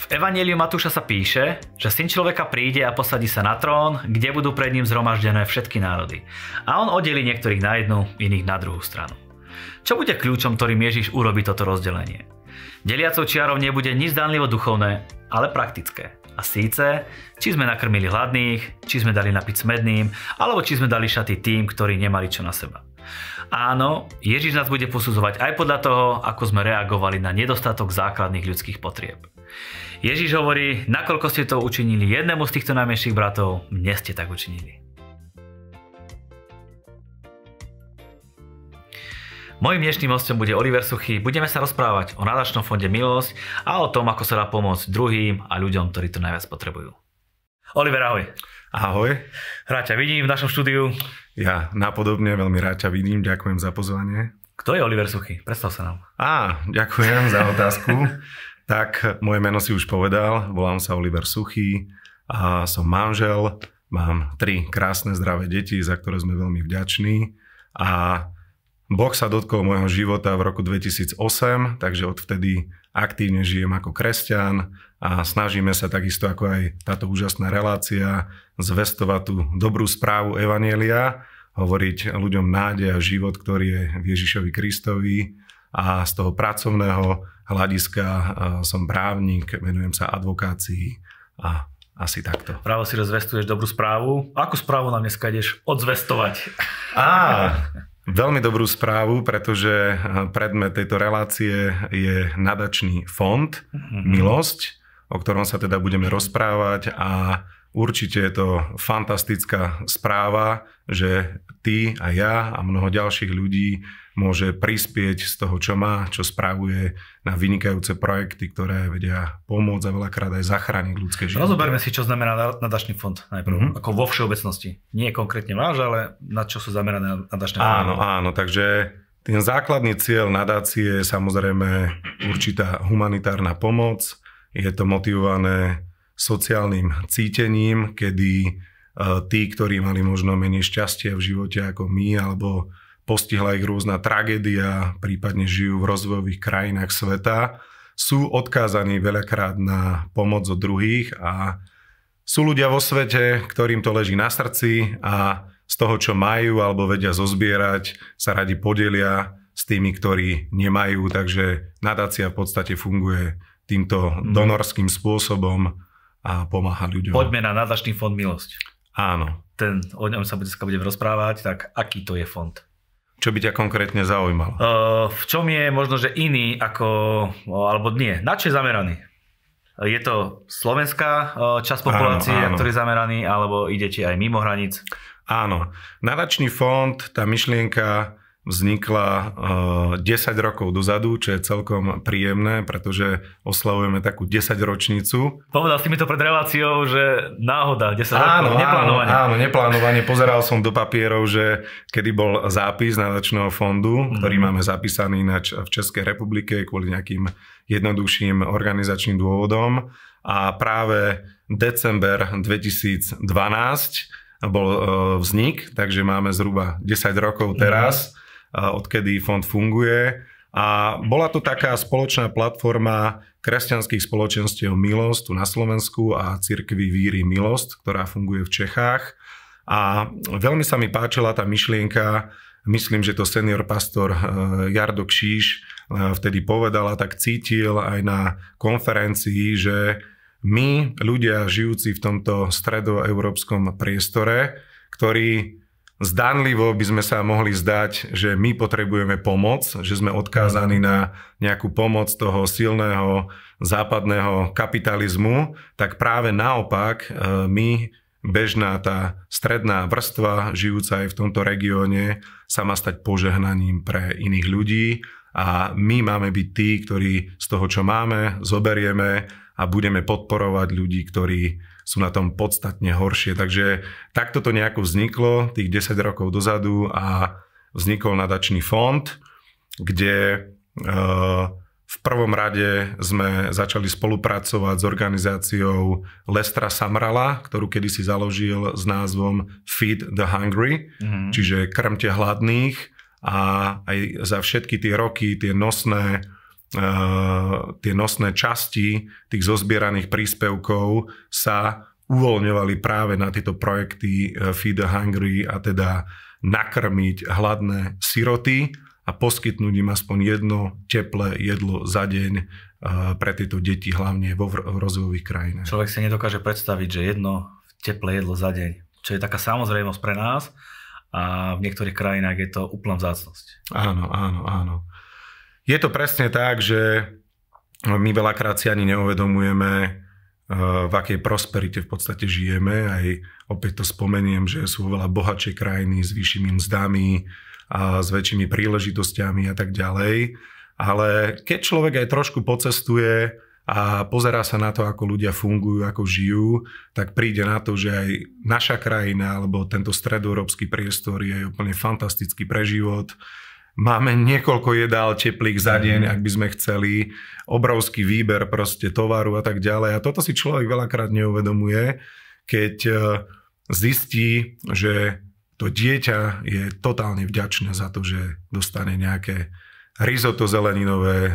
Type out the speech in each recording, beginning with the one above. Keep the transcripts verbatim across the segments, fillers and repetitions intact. V Evanjeliu Matúša sa píše, že Syn človeka príde a posadí sa na trón, kde budú pred ním zhromaždené všetky národy. A on oddelí niektorých na jednu, iných na druhú stranu. Čo bude kľúčom, ktorým Ježiš urobí toto rozdelenie? Deliacou čiarou nebude nič zdánlivo duchovné, ale praktické. A síce, či sme nakrmili hladných, či sme dali napiť smedným, alebo či sme dali šaty tým, ktorí nemali čo na seba. Áno, Ježiš nás bude posudzovať aj podľa toho, ako sme reagovali na nedostatok základných ľudských potrieb. Ježiš hovorí, nakoľko ste to učinili jednému z týchto najmenších bratov, mne ste tak učinili. Mojím dnešným hostom bude Oliver Suchý. Budeme sa rozprávať o Nadačnom fonde Milosť a o tom, ako sa dá pomôcť druhým a ľuďom, ktorí to najviac potrebujú. Oliver, ahoj. Ahoj. Rád ťa vidím v našom štúdiu. Ja napodobne veľmi rád ťa vidím. Ďakujem za pozvanie. Kto je Oliver Suchý? Predstav sa nám. Á, ďakujem za otázku. Tak, moje meno si už povedal. Volám sa Oliver Suchý a som manžel. Mám tri krásne zdravé deti, za ktoré sme veľmi vďační. A Boh sa dotkol môjho života v roku dvetisíc osem, takže odvtedy aktívne žijem ako kresťan a snažíme sa takisto ako aj táto úžasná relácia zvestovať tú dobrú správu Evanjelia, hovoriť ľuďom nádej a život, ktorý je v Ježišovi Kristovi. A z toho pracovného hľadiska som právnik, venujem sa advokácii a asi takto. Právo si rozvestuješ dobrú správu. Akú správu nám dneska ideš odzvestovať? Á, veľmi dobrú správu, pretože predmet tejto relácie je Nadačný fond Milosť, o ktorom sa teda budeme rozprávať, a určite je to fantastická správa, že ty a ja a mnoho ďalších ľudí môže prispieť z toho, čo má, čo spravuje, na vynikajúce projekty, ktoré vedia pomôcť a veľakrát aj zachrániť ľudské životy. Rozoberme si, čo znamená Nadačný fond najprv, mm-hmm. ako vo všeobecnosti. Nie konkrétne váš, ale na čo sú zamerané nadačné fondy. Áno, áno, takže ten základný cieľ nadácie je samozrejme určitá humanitárna pomoc. Je to motivované sociálnym cítením, kedy tí, ktorí mali možno menej šťastia v živote ako my, alebo postihla ich rôzna tragédia, prípadne žijú v rozvojových krajinách sveta, sú odkázaní veľakrát na pomoc od druhých a sú ľudia vo svete, ktorým to leží na srdci a z toho, čo majú alebo vedia zozbierať, sa radi podelia s tými, ktorí nemajú. Takže nadácia v podstate funguje týmto donorským spôsobom a pomáha ľuďom. Poďme na Nadačný fond Milosť. Áno. Ten, o ňom sa dneska budeme rozprávať, tak aký to je fond? Čo by ťa konkrétne zaujímalo? Uh, v čom je možno, že iný ako, alebo nie, na čo je zameraný? Je to slovenská časť populácie, áno, áno. ktorý je zameraný, alebo idete aj mimo hraníc? Áno. Nadačný fond, tá myšlienka vznikla uh, desať rokov dozadu, čo je celkom príjemné, pretože oslavujeme takú desaťročnicu. Povedal si mi to pred reláciou, že náhoda, desať rokov, neplánovanie. Áno, neplánovanie. Pozeral som do papierov, že kedy bol zápis Nadačného fondu, mm. ktorý máme zapísaný ináč v Českej republike kvôli nejakým jednoduchším organizačným dôvodom. A práve december dvetisíc dvanásť bol uh, vznik, takže máme zhruba desať rokov teraz, mm. odkedy fond funguje. A bola to taká spoločná platforma kresťanských spoločenstiev Milosť tu na Slovensku a Církvi Víry Milost, ktorá funguje v Čechách. A veľmi sa mi páčila tá myšlienka, myslím, že to senior pastor Jardo Kšíš vtedy povedal a tak cítil aj na konferencii, že my, ľudia žijúci v tomto stredoeurópskom priestore, ktorí zdánlivo by sme sa mohli zdať, že my potrebujeme pomoc, že sme odkázaní na nejakú pomoc toho silného západného kapitalizmu, tak práve naopak my, bežná tá stredná vrstva, žijúca aj v tomto regióne, sa má stať požehnaním pre iných ľudí a my máme byť tí, ktorí z toho, čo máme, zoberieme a budeme podporovať ľudí, ktorí sú na tom podstatne horšie. Takže takto to nejako vzniklo tých desať rokov dozadu a vznikol Nadačný fond, kde e, v prvom rade sme začali spolupracovať s organizáciou Lestera Samrala, ktorú kedysi založil s názvom Feed the Hungry, mm-hmm. čiže krmte hladných. a aj za všetky tie roky tie nosné, uh, tie nosné časti tých zozbieraných príspevkov sa uvoľňovali práve na tieto projekty Feed the Hungry, a teda nakrmiť hladné siroty a poskytnúť im aspoň jedno teplé jedlo za deň pre tieto deti, hlavne vo rozvojových krajinách. Človek si nedokáže predstaviť, že jedno teplé jedlo za deň, čo je taká samozrejmosť pre nás, a v niektorých krajinách je to úplná vzácnosť. Áno, áno, áno. Je to presne tak, že my veľakrát si ani neuvedomujeme, v akej prosperite v podstate žijeme. Aj opäť to spomeniem, že sú veľa bohatšie krajiny s vyššími mzdami a s väčšími príležitosťami a tak ďalej. Ale keď človek aj trošku pocestuje a pozerá sa na to, ako ľudia fungujú, ako žijú, tak príde na to, že aj naša krajina alebo tento stredoeurópsky priestor je úplne fantastický pre život. Máme niekoľko jedál teplých za deň, ak by sme chceli. Obrovský výber proste tovaru a tak ďalej. A toto si človek veľakrát neuvedomuje, keď zistí, že to dieťa je totálne vďačné za to, že dostane nejaké risotto zeleninové,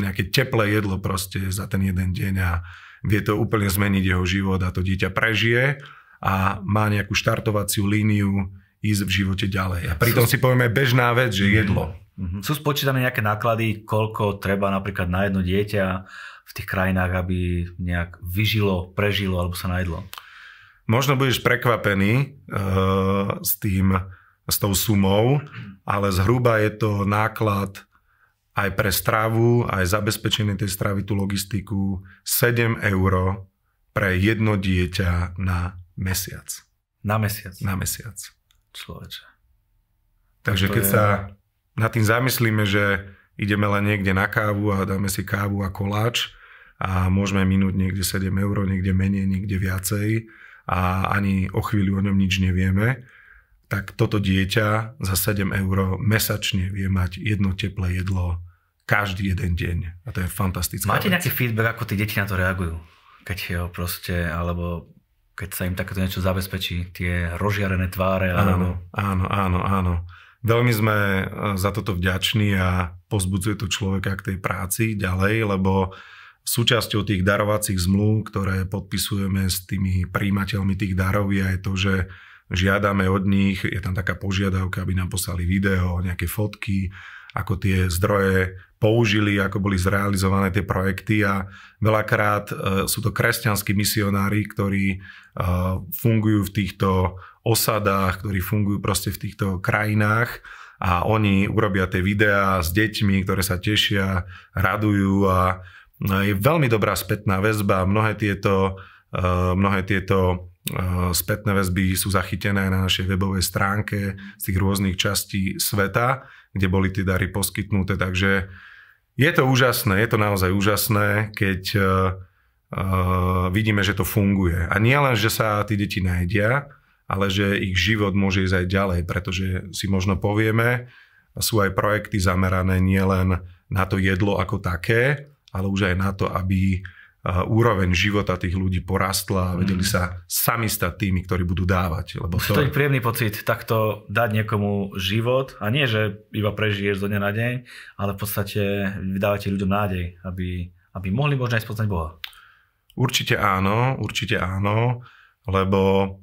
nejaké teplé jedlo proste za ten jeden deň, a vie to úplne zmeniť jeho život, a to dieťa prežije a má nejakú štartovaciu líniu ísť v živote ďalej. A pritom si povieme bežná vec, že jedlo. Sú spočítané nejaké náklady, koľko treba napríklad na jedno dieťa v tých krajinách, aby nejak vyžilo, prežilo alebo sa najedlo? Možno budeš prekvapený uh, s tým, s tou sumou, ale zhruba je to náklad aj pre stravu, aj zabezpečenie tej stravy, tú logistiku, sedem eur pre jedno dieťa na mesiac. Na mesiac? Na mesiac. Človeče. Takže keď je... sa nad tým zamyslíme, že ideme len niekde na kávu a dáme si kávu a koláč a môžeme minúť niekde sedem eur, niekde menej, niekde viacej, a ani o chvíľu o ňom nič nevieme, tak toto dieťa za sedem eur mesačne vie mať jedno teplé jedlo každý jeden deň. A to je fantastické. Máte vec. Nejaký feedback, ako tí deti na to reagujú? Keď ho proste, alebo... keď sa im takéto niečo zabezpečí, tie rozžiarené tváre. Alebo... Áno, áno, áno, áno. Veľmi sme za toto vďační a pozbudzuje to človeka k tej práci ďalej, lebo súčasťou tých darovacích zmluv, ktoré podpisujeme s tými príjimateľmi tých darov, je aj to, že žiadame od nich, je tam taká požiadavka, aby nám poslali video, nejaké fotky, ako tie zdroje použili, ako boli zrealizované tie projekty, a veľakrát e, sú to kresťanskí misionári, ktorí e, fungujú v týchto osadách, ktorí fungujú proste v týchto krajinách, a oni urobia tie videá s deťmi, ktoré sa tešia, radujú, a je veľmi dobrá spätná väzba. Mnohé tieto, e, mnohé tieto e, spätné väzby sú zachytené na našej webovej stránke z tých rôznych častí sveta, kde boli tie dary poskytnuté. Takže je to úžasné, je to naozaj úžasné, keď uh, uh, vidíme, že to funguje. A nie len, že sa tí deti najedia, ale že ich život môže ísť aj ďalej, pretože si možno povieme, sú aj projekty zamerané nielen na to jedlo ako také, ale už aj na to, aby uh, úroveň života tých ľudí porastla a vedeli mm. sa sami stať tými, ktorí budú dávať. Lebo to... to je príjemný pocit, takto dať niekomu život, a nie, že iba prežiješ zo dňa na deň, ale v podstate vydávate ľuďom nádej, aby, aby mohli možno aj spoznať Boha. Určite áno, určite áno, lebo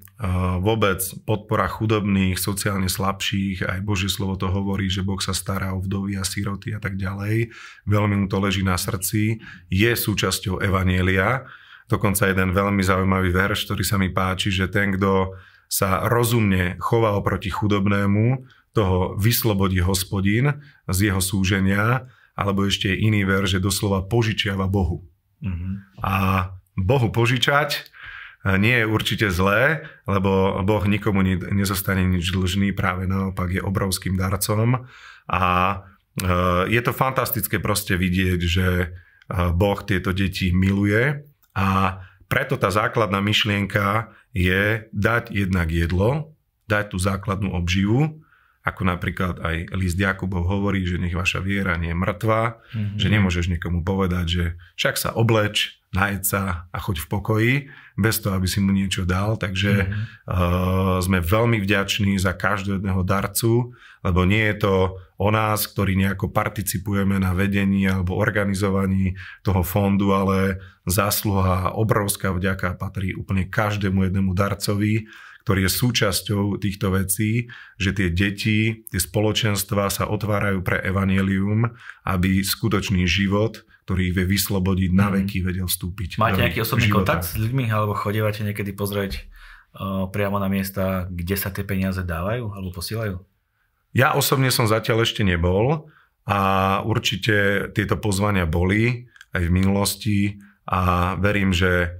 uh, vôbec podpora chudobných, sociálne slabších, aj Božie slovo to hovorí, že Boh sa stará o vdovy a siroty a tak ďalej, veľmi mu to leží na srdci, je súčasťou evanjelia. Dokonca jeden veľmi zaujímavý verš, ktorý sa mi páči, že ten, kto sa rozumne chová oproti chudobnému, toho vyslobodí Hospodin z jeho súženia, alebo ešte iný verš, že doslova požičiava Bohu. Mm-hmm. A Bohu požičať nie je určite zlé, lebo Boh nikomu nezostane nič dlžný, práve naopak je obrovským darcom. A je to fantastické proste vidieť, že Boh tieto deti miluje. A preto tá základná myšlienka je dať jednak jedlo, dať tú základnú obživu, Ako napríklad aj list Jakubov hovorí, že nech vaša viera nie je mŕtva, mm-hmm. že nemôžeš niekomu povedať, že však sa obleč, najeď sa a choď v pokoji, bez toho, aby si mu niečo dal. Takže mm-hmm. uh, sme veľmi vďační za každého jedného darcu, lebo nie je to o nás, ktorí nejako participujeme na vedení alebo organizovaní toho fondu, ale zásluha obrovská vďaka patrí úplne každému jednému darcovi, ktorý je súčasťou týchto vecí, že tie deti, tie spoločenstva sa otvárajú pre evanjelium, aby skutočný život, ktorý ich vie vyslobodiť, na veky vedel vstúpiť. Máte nejaký osobný života. Kontakt s ľuďmi, alebo chodívate niekedy pozrieť uh, priamo na miesta, kde sa tie peniaze dávajú alebo posielajú? Ja osobne som zatiaľ ešte nebol a určite tieto pozvania boli aj v minulosti a verím, že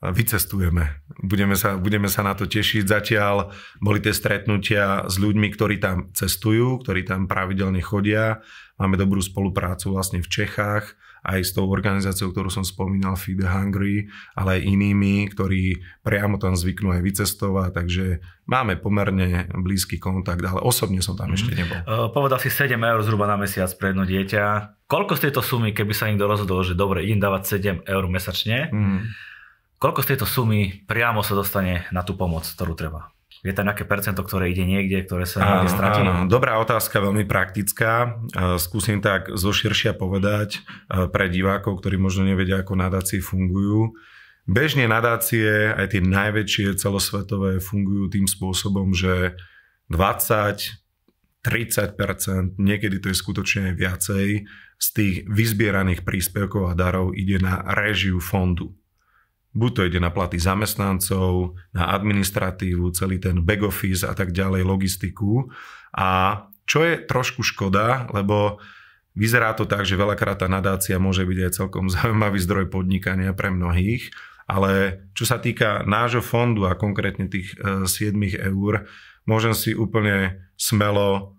vycestujeme. Budeme sa, budeme sa na to tešiť. Zatiaľ boli tie stretnutia s ľuďmi, ktorí tam cestujú, ktorí tam pravidelne chodia. Máme dobrú spoluprácu vlastne v Čechách, aj s tou organizáciou, ktorú som spomínal, Feed the Hungry, ale aj inými, ktorí priamo tam zvyknú aj vycestovať. Takže máme pomerne blízky kontakt, ale osobne som tam mm. ešte nebol. Povedal si sedem eur zhruba na mesiac pre jedno dieťa. Koľko z tejto sumy, keby sa niekto rozhodol, že dobre, idem dávať sedem eur mesačne, mm. koľko z tejto sumy priamo sa dostane na tú pomoc, ktorú treba? Je tam nejaké percento, ktoré ide niekde, ktoré sa niekde stratí? Áno, dobrá otázka, veľmi praktická. Skúsim tak zoširšia povedať pre divákov, ktorí možno nevedia, ako nadácie fungujú. Bežne nadácie, aj tie najväčšie celosvetové, fungujú tým spôsobom, že dvadsať, tridsať percent, niekedy to je skutočne viacej, z tých vyzbieraných príspevkov a darov ide na réžiu fondu. Buď to ide na platy zamestnancov, na administratívu, celý ten back office a tak ďalej, logistiku. A čo je trošku škoda, lebo vyzerá to tak, že veľakrát tá nadácia môže byť aj celkom zaujímavý zdroj podnikania pre mnohých, ale čo sa týka nášho fondu a konkrétne tých sedem eur, môžem si úplne smelo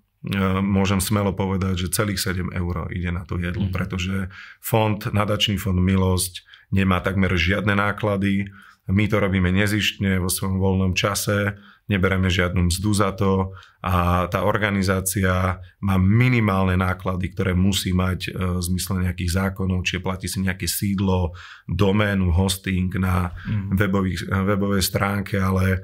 môžem smelo povedať, že celých sedem eur ide na to jedlo, pretože fond, Nadačný fond Milosť nemá takmer žiadne náklady, my to robíme nezištne vo svojom voľnom čase, nebereme žiadnu mzdu za to a tá organizácia má minimálne náklady, ktoré musí mať v zmysle nejakých zákonov, čiže platí si nejaké sídlo, doménu, hosting na mm. webových, webovej stránke, ale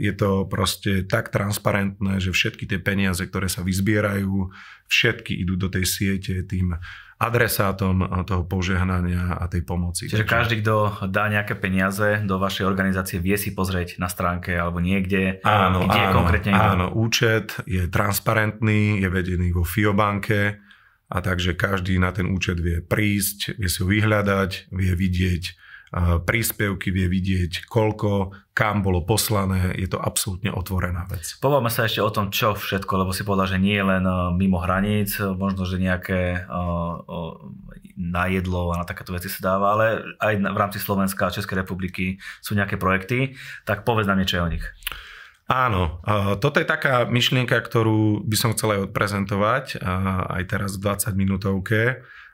je to proste tak transparentné, že všetky tie peniaze, ktoré sa vyzbierajú, všetky idú do tej siete tým adresátom toho požehnania a tej pomoci. Čiže každý, kto dá nejaké peniaze do vašej organizácie, vie si pozrieť na stránke alebo niekde, áno, kde áno, je konkrétne. Áno, účet je transparentný, je vedený vo FIO banke a takže každý na ten účet vie prísť, vie si ho vyhľadať, vie vidieť príspevky, vie vidieť, koľko, kam bolo poslané. Je to absolútne otvorená vec. Povieme sa ešte o tom, čo všetko, lebo si povedal, že nie len mimo hraníc, možno, že nejaké o, o, na jedlo a na takéto veci sa dáva, ale aj v rámci Slovenska a Českej republiky sú nejaké projekty, tak povedz nám niečo o nich. Áno, toto je taká myšlienka, ktorú by som chcel aj odprezentovať, aj teraz v dvadsaťminútovke.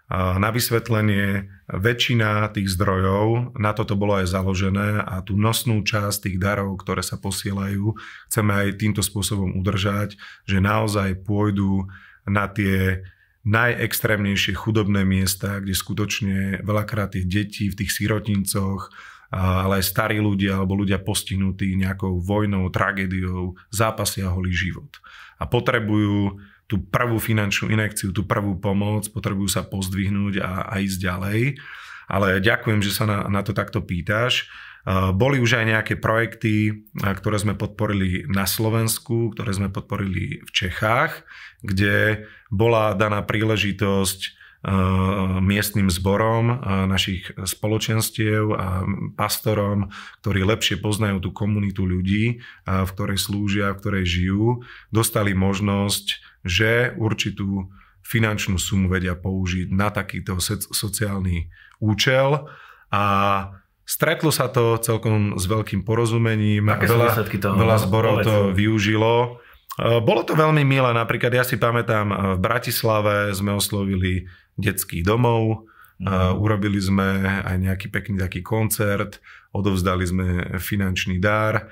Na vysvetlenie, väčšina tých zdrojov, na toto bolo aj založené a tú nosnú časť tých darov, ktoré sa posielajú, chceme aj týmto spôsobom udržať, že naozaj pôjdu na tie najextrémnejšie chudobné miesta, kde skutočne veľakrát tie deti v tých sirotincoch, ale aj starí ľudia alebo ľudia postihnutí nejakou vojnou, tragédiou, zápasia holý život. A potrebujú tú prvú finančnú injekciu, tú prvú pomoc, potrebujú sa pozdvihnúť a, a ísť ďalej. Ale ďakujem, že sa na, na to takto pýtaš. Boli už aj nejaké projekty, ktoré sme podporili na Slovensku, ktoré sme podporili v Čechách, kde bola daná príležitosť miestnym zborom našich spoločenstiev a pastorom, ktorí lepšie poznajú tú komunitu ľudí, v ktorej slúžia, v ktorej žijú, dostali možnosť, že určitú finančnú sumu vedia použiť na takýto sociálny účel a stretlo sa to celkom s veľkým porozumením. Veľa, veľa zborov to využilo. Bolo to veľmi milé, napríklad ja si pamätám, v Bratislave sme oslovili detský domov, mm. urobili sme aj nejaký pekný taký koncert, odovzdali sme finančný dar,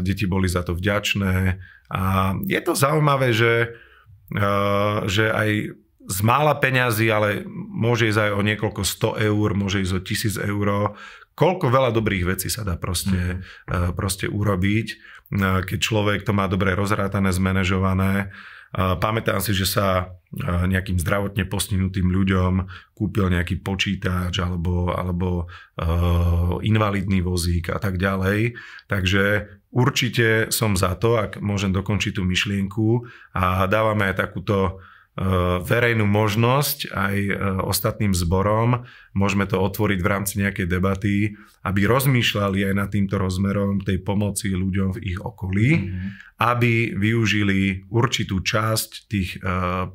deti boli za to vďačné, A je to zaujímavé, že, že aj z mála peňazí, ale môže ísť aj o niekoľko sto eur, môže ísť o tisíc eur. Koľko veľa dobrých vecí sa dá proste, mm. proste urobiť, keď človek to má dobre rozrátané, zmanéžované. Pamätám si, že sa nejakým zdravotne postihnutým ľuďom kúpil nejaký počítač alebo, alebo invalidný vozík a tak ďalej. Takže určite som za to, ak môžem dokončiť tú myšlienku, a dávame aj takúto verejnú možnosť aj ostatným zborom. Môžeme to otvoriť v rámci nejakej debaty, aby rozmýšľali aj nad týmto rozmerom tej pomoci ľuďom v ich okolí, mm-hmm. aby využili určitú časť tých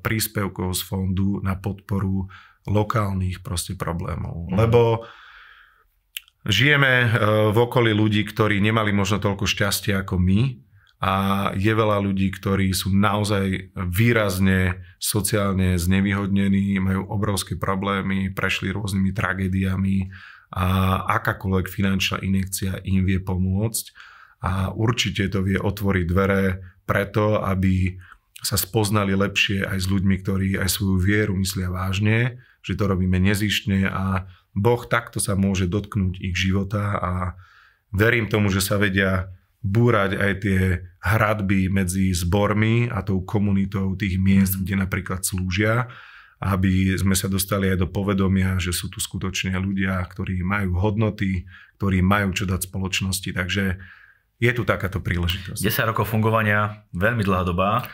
príspevkov z fondu na podporu lokálnych proste problémov. Mm-hmm. Lebo žijeme v okolí ľudí, ktorí nemali možno toľko šťastia ako my, a je veľa ľudí, ktorí sú naozaj výrazne sociálne znevýhodnení, majú obrovské problémy, prešli rôznymi tragédiami a akákoľvek finančná injekcia im vie pomôcť. A určite to vie otvoriť dvere preto, aby sa spoznali lepšie aj s ľuďmi, ktorí aj svoju vieru myslia vážne, že to robíme nezištne a Boh takto sa môže dotknúť ich života, a verím tomu, že sa vedia búrať aj tie hradby medzi zbormi a tou komunitou tých miest, kde napríklad slúžia, aby sme sa dostali aj do povedomia, že sú tu skutočne ľudia, ktorí majú hodnoty, ktorí majú čo dať spoločnosti. Takže je tu takáto príležitosť. desať rokov fungovania, veľmi dlhá doba.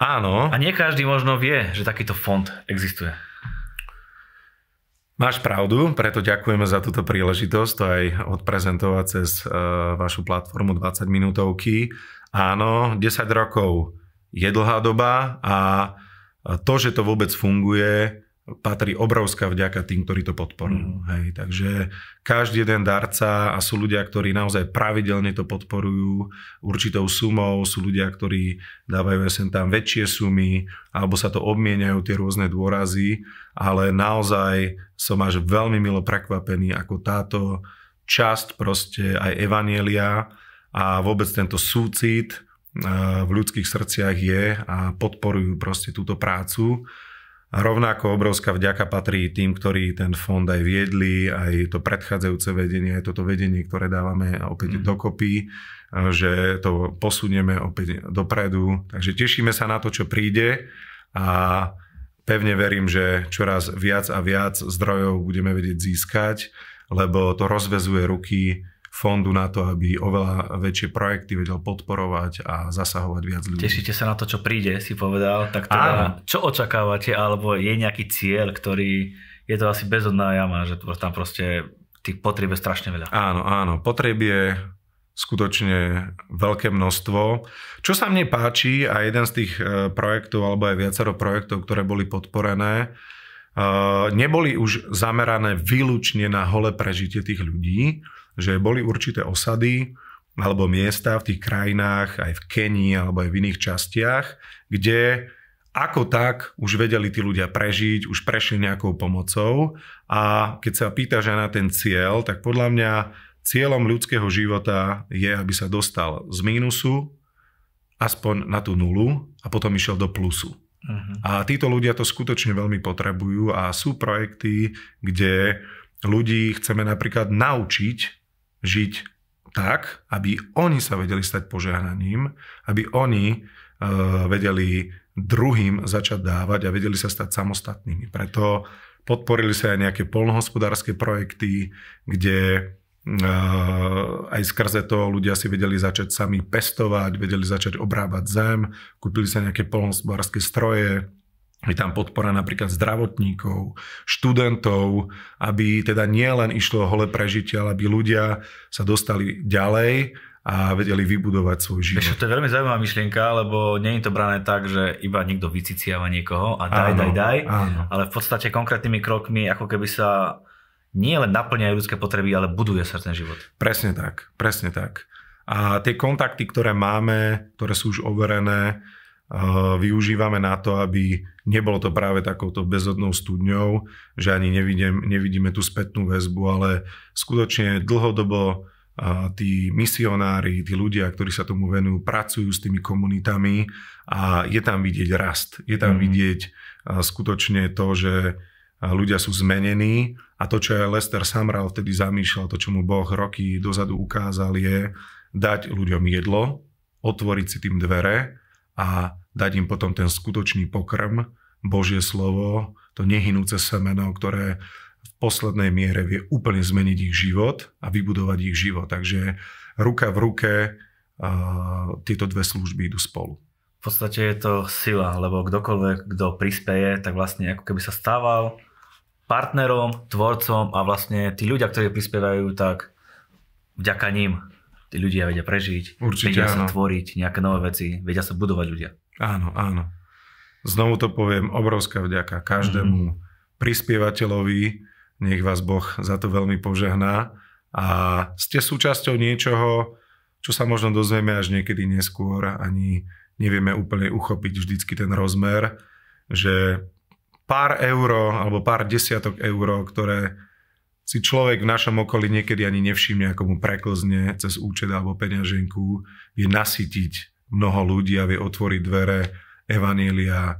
Áno. A nie každý možno vie, že takýto fond existuje. Máš pravdu, preto ďakujeme za túto príležitosť to aj odprezentovať cez e, vašu platformu dvadsať minútovky. Áno, desať rokov je dlhá doba a to, že to vôbec funguje, patrí obrovská vďaka tým, ktorí to podporujú. Mm. Hej, takže každý jeden darca, a sú ľudia, ktorí naozaj pravidelne to podporujú určitou sumou, sú ľudia, ktorí dávajú sem tam väčšie sumy, alebo sa to obmieniajú tie rôzne dôrazy, ale naozaj som až veľmi milo prekvapený, ako táto časť proste aj evanjelia a vôbec tento súcit v ľudských srdciach je a podporujú proste túto prácu. A rovnako obrovská vďaka patrí tým, ktorí ten fond aj viedli, aj to predchádzajúce vedenie, aj toto vedenie, ktoré dávame opäť mm. dokopy, že to posunieme opäť dopredu. Takže tešíme sa na to, čo príde, a pevne verím, že čoraz viac a viac zdrojov budeme vedieť získať, lebo to rozväzuje ruky fondu na to, aby oveľa väčšie projekty vedel podporovať a zasahovať viac ľudí. Tešíte sa na to, čo príde, si povedal. Tak teda, čo očakávate, alebo je nejaký cieľ, ktorý, je to asi bezodná jama, že tam proste tých potrieb je strašne veľa. Áno, áno, potrieb je skutočne veľké množstvo. Čo sa mne páči, a jeden z tých projektov, alebo aj viacero projektov, ktoré boli podporené, neboli už zamerané výlučne na holé prežitie tých ľudí, že boli určité osady alebo miesta v tých krajinách, aj v Kenii alebo aj v iných častiach, kde ako tak už vedeli tí ľudia prežiť, už prešli nejakou pomocou. A keď sa pýtaš aj na ten cieľ, tak podľa mňa cieľom ľudského života je, aby sa dostal z mínusu aspoň na tú nulu a potom išiel do plusu. Uh-huh. A títo ľudia to skutočne veľmi potrebujú a sú projekty, kde ľudí chceme napríklad naučiť žiť tak, aby oni sa vedeli stať požehnaním, aby oni uh, vedeli druhým začať dávať a vedeli sa stať samostatnými. Preto podporili sa aj nejaké poľnohospodárske projekty, kde aj skrze to ľudia si vedeli začať sami pestovať, vedeli začať obrábať zem, kúpili sa nejaké poľnohospodárske stroje, je tam podpora napríklad zdravotníkov, študentov, aby teda nie len išlo holé prežitie, ale aby ľudia sa dostali ďalej a vedeli vybudovať svoj život. Ešte, to je veľmi zaujímavá myšlienka, lebo nie je to brané tak, že iba niekto vyciciava niekoho a daj, áno, daj, daj, áno. Ale v podstate konkrétnymi krokmi, ako keby sa nie len naplňajú ľudské potreby, ale buduje sa ten život. Presne tak, presne tak. A tie kontakty, ktoré máme, ktoré sú už overené, využívame na to, aby nebolo to práve takouto bezodnou studňou, že ani nevidím, nevidíme tú spätnú väzbu, ale skutočne dlhodobo tí misionári, tí ľudia, ktorí sa tomu venujú, pracujú s tými komunitami a je tam vidieť rast. Je tam mm. vidieť skutočne to, že ľudia sú zmenení a to, čo aj Lester Samrall vtedy zamýšľal, to, čo mu Boh roky dozadu ukázal, je dať ľuďom jedlo, otvoriť si tým dvere a dať im potom ten skutočný pokrm, Božie slovo, to nehynúce semeno, ktoré v poslednej miere vie úplne zmeniť ich život a vybudovať ich život. Takže ruka v ruke uh, tieto dve služby idú spolu. V podstate je to sila, lebo kdokoľvek, kto prispeje, tak vlastne ako keby sa stával partnerom, tvorcom a vlastne tí ľudia, ktorí prispievajú, tak vďaka nim tí ľudia vedia prežiť, určite, vedia áno. sa tvoriť nejaké nové veci, vedia sa budovať ľudia. Áno, áno. Znovu to poviem, obrovská vďaka každému mm-hmm. prispievateľovi. Nech vás Boh za to veľmi požehná a ste súčasťou niečoho, čo sa možno dozvieme až niekedy neskôr, ani nevieme úplne uchopiť vždycky ten rozmer, že pár euro alebo pár desiatok euro, ktoré si človek v našom okolí niekedy ani nevšimne, ako mu preklzne cez účet alebo peňaženku, vie nasytiť mnoho ľudí a vie otvoriť dvere evanília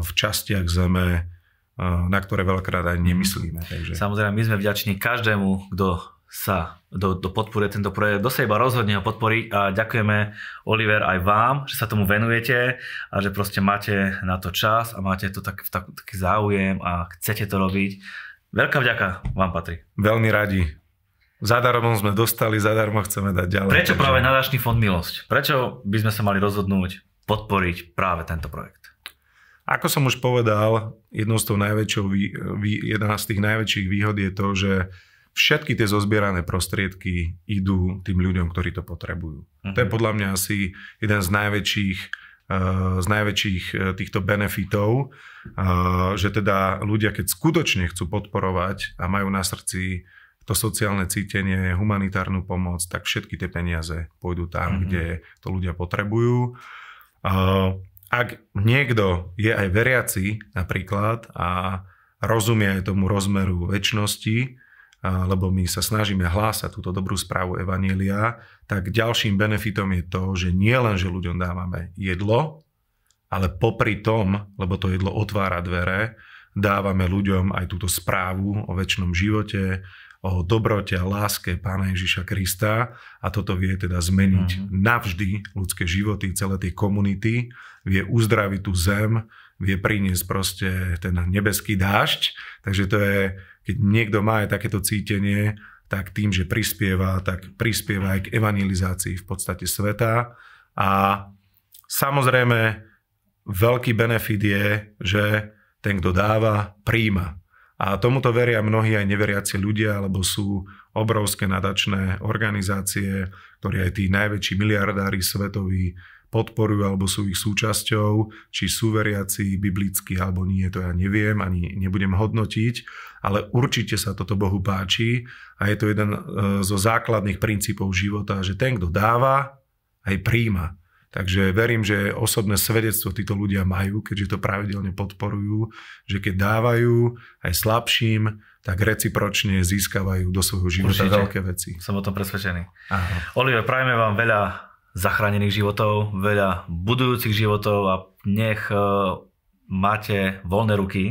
v častiach zeme, na ktoré veľakrát ani nemyslíme. Takže... Samozrejme, my sme vďační každému, kto sa do, do podporuje tento projekt, do seba rozhodne ho podporiť a ďakujeme, Oliver, aj vám, že sa tomu venujete a že proste máte na to čas a máte to tak, tak, taký záujem a chcete to robiť. Veľká vďaka vám patrí. Veľmi radi. Zadarmo sme dostali, zadarmo chceme dať ďalej. Prečo takže... práve Nadačný fond Milosť? Prečo by sme sa mali rozhodnúť podporiť práve tento projekt? Ako som už povedal, jednou z, toho najväčšou, jedna z tých najväčších výhod je to, že všetky tie zozbierané prostriedky idú tým ľuďom, ktorí to potrebujú. Mhm. To je podľa mňa asi jeden z najväčších z najväčších týchto benefitov, že teda ľudia, keď skutočne chcú podporovať a majú na srdci to sociálne cítenie, humanitárnu pomoc, tak všetky tie peniaze pôjdu tam, mm-hmm. kde to ľudia potrebujú. Ak niekto je aj veriaci napríklad a rozumie aj tomu rozmeru večnosti, lebo my sa snažíme hlásať túto dobrú správu evanília, tak ďalším benefitom je to, že nie len, že ľuďom dávame jedlo, ale popri tom, lebo to jedlo otvára dvere, dávame ľuďom aj túto správu o večnom živote, o dobrote a láske Pána Ježiša Krista a toto vie teda zmeniť mm. navždy ľudské životy, celé tie komunity, vie uzdraviť tú zem, vie priniesť proste ten nebeský dážď, takže to je... Keď niekto má aj takéto cítenie, tak tým, že prispieva, tak prispieva aj k evangelizácii v podstate sveta. A samozrejme, veľký benefit je, že ten, kto dáva, prijíma. A tomuto veria mnohí aj neveriaci ľudia, lebo sú obrovské nadačné organizácie, ktoré aj tí najväčší miliardári svetoví podporujú alebo sú ich súčasťou, či sú veriaci biblicky alebo nie, to ja neviem, ani nebudem hodnotiť, ale určite sa toto Bohu páči a je to jeden zo základných princípov života, že ten, kto dáva, aj prijíma. Takže verím, že osobné svedectvo títo ľudia majú, keďže to pravidelne podporujú, že keď dávajú aj slabším, tak recipročne získavajú do svojho života určite veľké veci. Som o tom presvedčený. Aha. Oliver, prajme vám veľa zachránených životov, veľa budujúcich životov a nech máte voľné ruky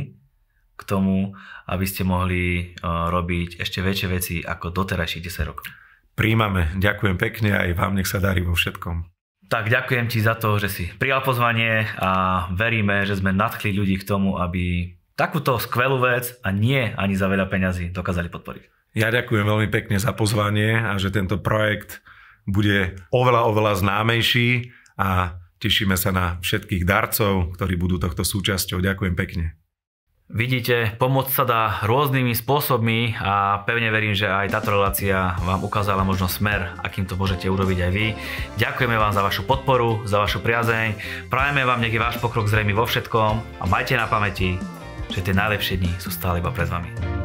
k tomu, aby ste mohli robiť ešte väčšie veci ako doterajších desať rokov. Príjmame. Ďakujem pekne a aj vám nech sa darí vo všetkom. Tak ďakujem ti za to, že si prijal pozvanie a veríme, že sme nadchli ľudí k tomu, aby takúto skvelú vec a nie ani za veľa peňazí dokázali podporiť. Ja ďakujem veľmi pekne za pozvanie a že tento projekt bude oveľa, oveľa známejší a tešíme sa na všetkých darcov, ktorí budú tohto súčasťou. Ďakujem pekne. Vidíte, pomoc sa dá rôznymi spôsobmi a pevne verím, že aj táto relácia vám ukázala možno smer, akým to môžete urobiť aj vy. Ďakujeme vám za vašu podporu, za vašu priazeň, prajeme vám nech je váš pokrok zrejmý vo všetkom a majte na pamäti, že tie najlepšie dni sú stále iba pred vami.